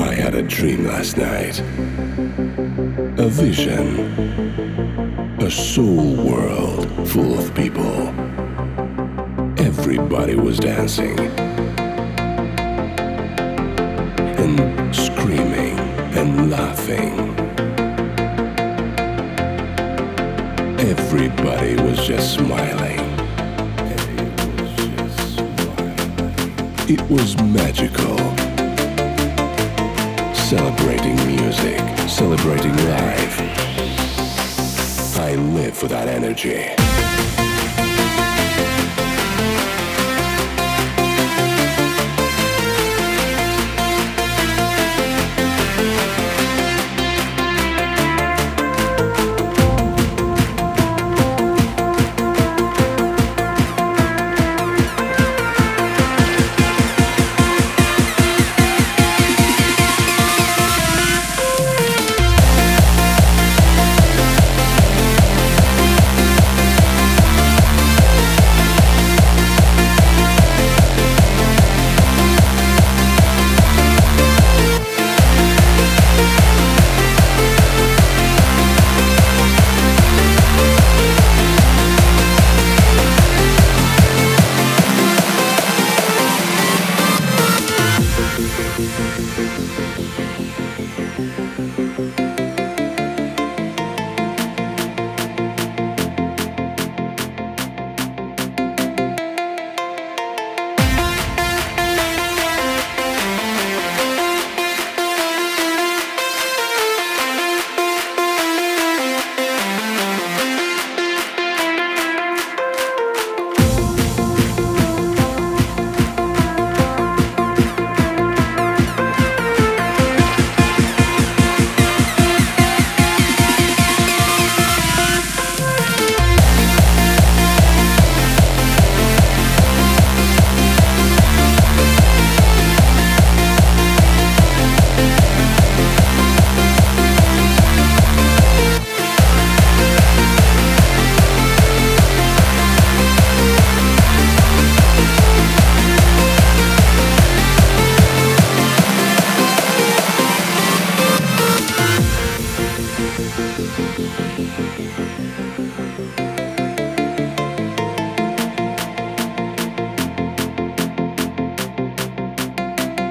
I had a dream last night, a vision, a soul world full of people. Everybody was dancing and screaming and laughing. Everybody was just smiling. It was magical. Celebrating music, celebrating life. I live for that energy.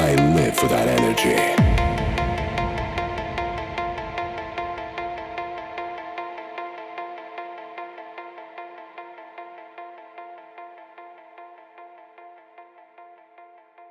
I live for that energy.